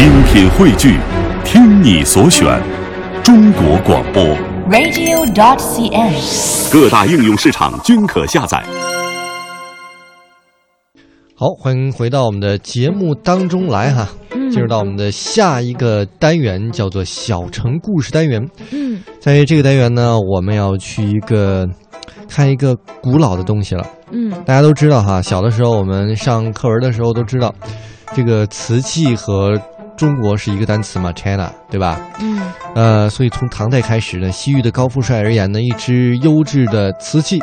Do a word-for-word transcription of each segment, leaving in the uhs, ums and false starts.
精品汇聚，听你所选，中国广播 radio dot c n， 各大应用市场均可下载。好，欢迎回到我们的节目当中来哈，进入到我们的下一个单元，叫做小城故事单元。嗯，在这个单元呢，我们要去一个看一个古老的东西了。嗯，大家都知道哈，小的时候我们上课文的时候都知道，这个瓷器和中国是一个单词嘛 ，China， 对吧？嗯。呃，所以从唐代开始呢，西域的高富帅而言呢，一只优质的瓷器，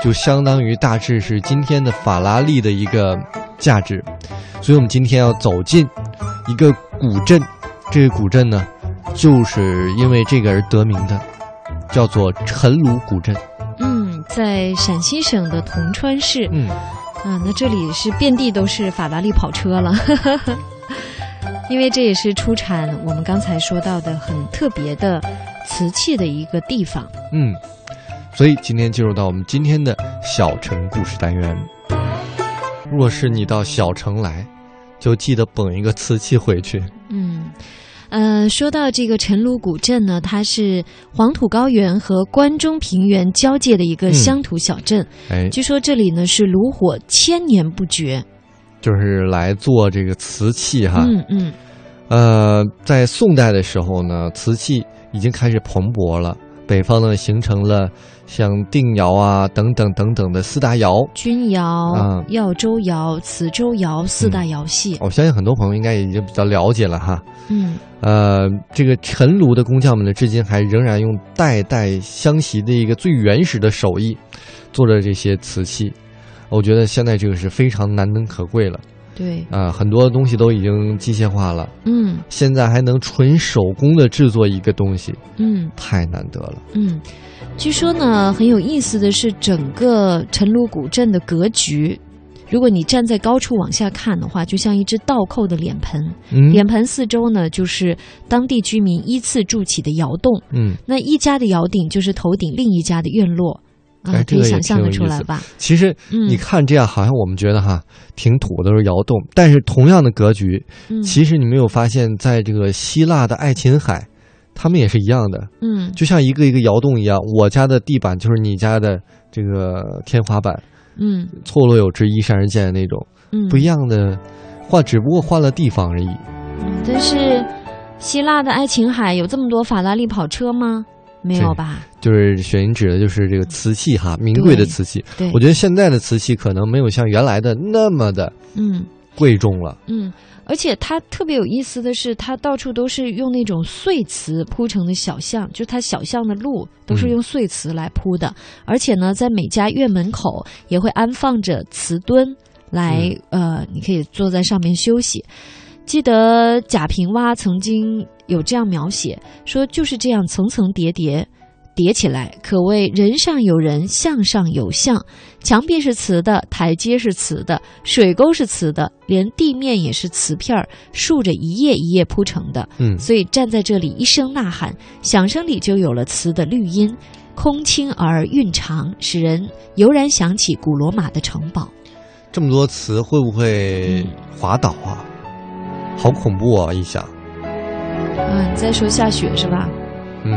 就相当于大致是今天的法拉利的一个价值。所以我们今天要走进一个古镇，这个古镇呢，就是因为这个而得名的，叫做陈鲁古镇。嗯，在陕西省的铜川市。嗯。啊，那这里是遍地都是法拉利跑车了，因为这也是出产我们刚才说到的很特别的瓷器的一个地方。嗯，所以今天进入到我们今天的小城故事单元。若是你到小城来，就记得捧一个瓷器回去。嗯。呃，说到这个陈鲁古镇呢，它是黄土高原和关中平原交界的一个乡土小镇。嗯哎、据说这里呢是炉火千年不绝，就是来做这个瓷器哈。嗯嗯。呃，在宋代的时候呢，瓷器已经开始蓬勃了，北方呢形成了像定窑啊等等等等的四大窑、钧窑、啊、耀州窑、磁州窑四大窑系、嗯。我相信很多朋友应该已经比较了解了哈。嗯。呃，这个陈炉的工匠们呢，至今还仍然用代代相袭的一个最原始的手艺，做着这些瓷器。我觉得现在这个是非常难能可贵了。对。啊、呃，很多东西都已经机械化了。嗯。现在还能纯手工的制作一个东西，嗯，太难得了。嗯。据说呢，很有意思的是，整个陈鲁古镇的格局。如果你站在高处往下看的话，就像一只倒扣的脸盆、嗯、脸盆四周呢就是当地居民依次筑起的窑洞、嗯、那一家的窑顶就是头顶另一家的院落、啊哎、可以想象得出来吧。其实你看这样好像我们觉得哈挺土的都是窑洞，但是同样的格局、嗯、其实你没有发现在这个希腊的爱琴海他们也是一样的。嗯，就像一个一个窑洞一样，我家的地板就是你家的这个天花板。嗯，错落有致，依山而建的那种，嗯，不一样的，换只不过换了地方而已。嗯，但是希腊的爱琴海有这么多法拉利跑车吗？没有吧？就是雪银指的就是这个瓷器哈，名贵的瓷器。对，我觉得现在的瓷器可能没有像原来的那么的嗯贵重了。嗯。嗯，而且它特别有意思的是，它到处都是用那种碎瓷铺成的小巷，就是它小巷的路都是用碎瓷来铺的。嗯、而且呢，在每家院门口也会安放着瓷墩来，嗯、呃，你可以坐在上面休息。记得贾平凹曾经有这样描写，说就是这样层层叠叠。叠起来，可谓人上有人，象上有象。墙壁是瓷的，台阶是瓷的，水沟是瓷的，连地面也是瓷片儿，竖着一页一页铺成的。嗯，所以站在这里一声呐喊，响声里就有了瓷的绿音，空清而韵长，使人油然想起古罗马的城堡。这么多瓷会不会滑倒啊？好恐怖啊！一想，嗯，你在说下雪是吧？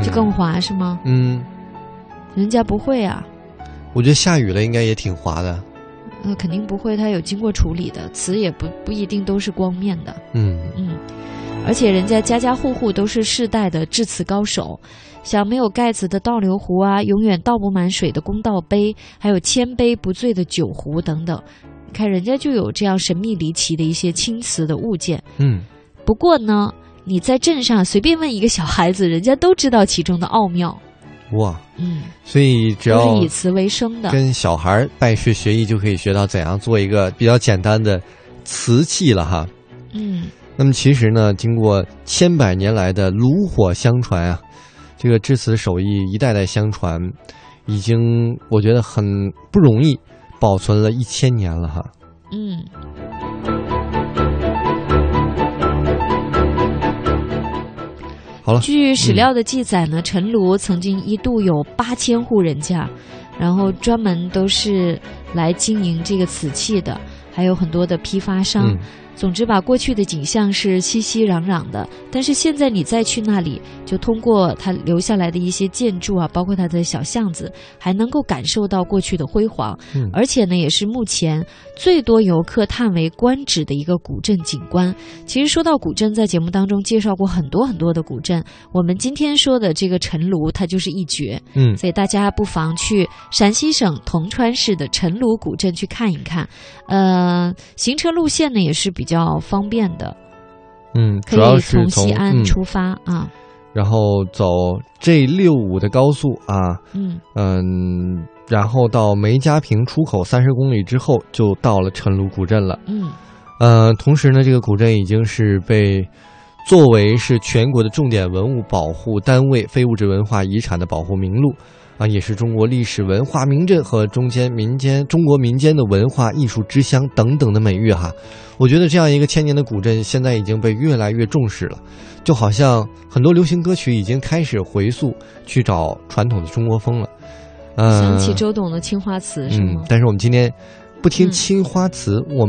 就更滑是吗？嗯，人家不会啊。我觉得下雨了应该也挺滑的。呃，肯定不会，它有经过处理的，瓷也不不一定都是光面的。嗯嗯，而且人家家家户户都是世代的制瓷高手，像没有盖子的倒流壶啊，永远倒不满水的公道杯，还有千杯不醉的酒壶等等。你看人家就有这样神秘离奇的一些青瓷的物件。嗯，不过呢。你在镇上随便问一个小孩子，人家都知道其中的奥妙。哇，嗯，所以只要以瓷为生的，跟小孩拜师学艺，就可以学到怎样做一个比较简单的瓷器了哈。嗯，那么其实呢，经过千百年来的炉火相传啊，这个制瓷手艺一代代相传，已经我觉得很不容易，保存了一千年了哈。嗯。好了，据史料的记载呢，嗯、陈鲁曾经一度有八千户人家，然后专门都是来经营这个瓷器的，还有很多的批发商。嗯、总之吧，过去的景象是熙熙攘攘的，但是现在你再去那里，就通过它留下来的一些建筑啊，包括它的小巷子，还能够感受到过去的辉煌。嗯、而且呢，也是目前最多游客叹为观止的一个古镇景观。其实说到古镇，在节目当中介绍过很多很多的古镇，我们今天说的这个陈卢，它就是一绝。嗯，所以大家不妨去陕西省铜川市的陈卢古镇去看一看。呃，行车路线呢也是比。比较方便的，嗯，可以从西安出发、嗯、啊，然后走 G 六十五 的高速啊，嗯嗯，然后到梅家坪出口三十公里之后就到了陈卢古镇了，嗯，呃，同时呢，这个古镇已经是被作为是全国的重点文物保护单位、非物质文化遗产的保护名录。啊，也是中国历史文化名镇和中间民间中国民间的文化艺术之乡等等的美誉哈。我觉得这样一个千年的古镇，现在已经被越来越重视了，就好像很多流行歌曲已经开始回溯去找传统的中国风了。呃、想起周董的青花瓷是吗？嗯，但是我们今天不听青花瓷，嗯、我。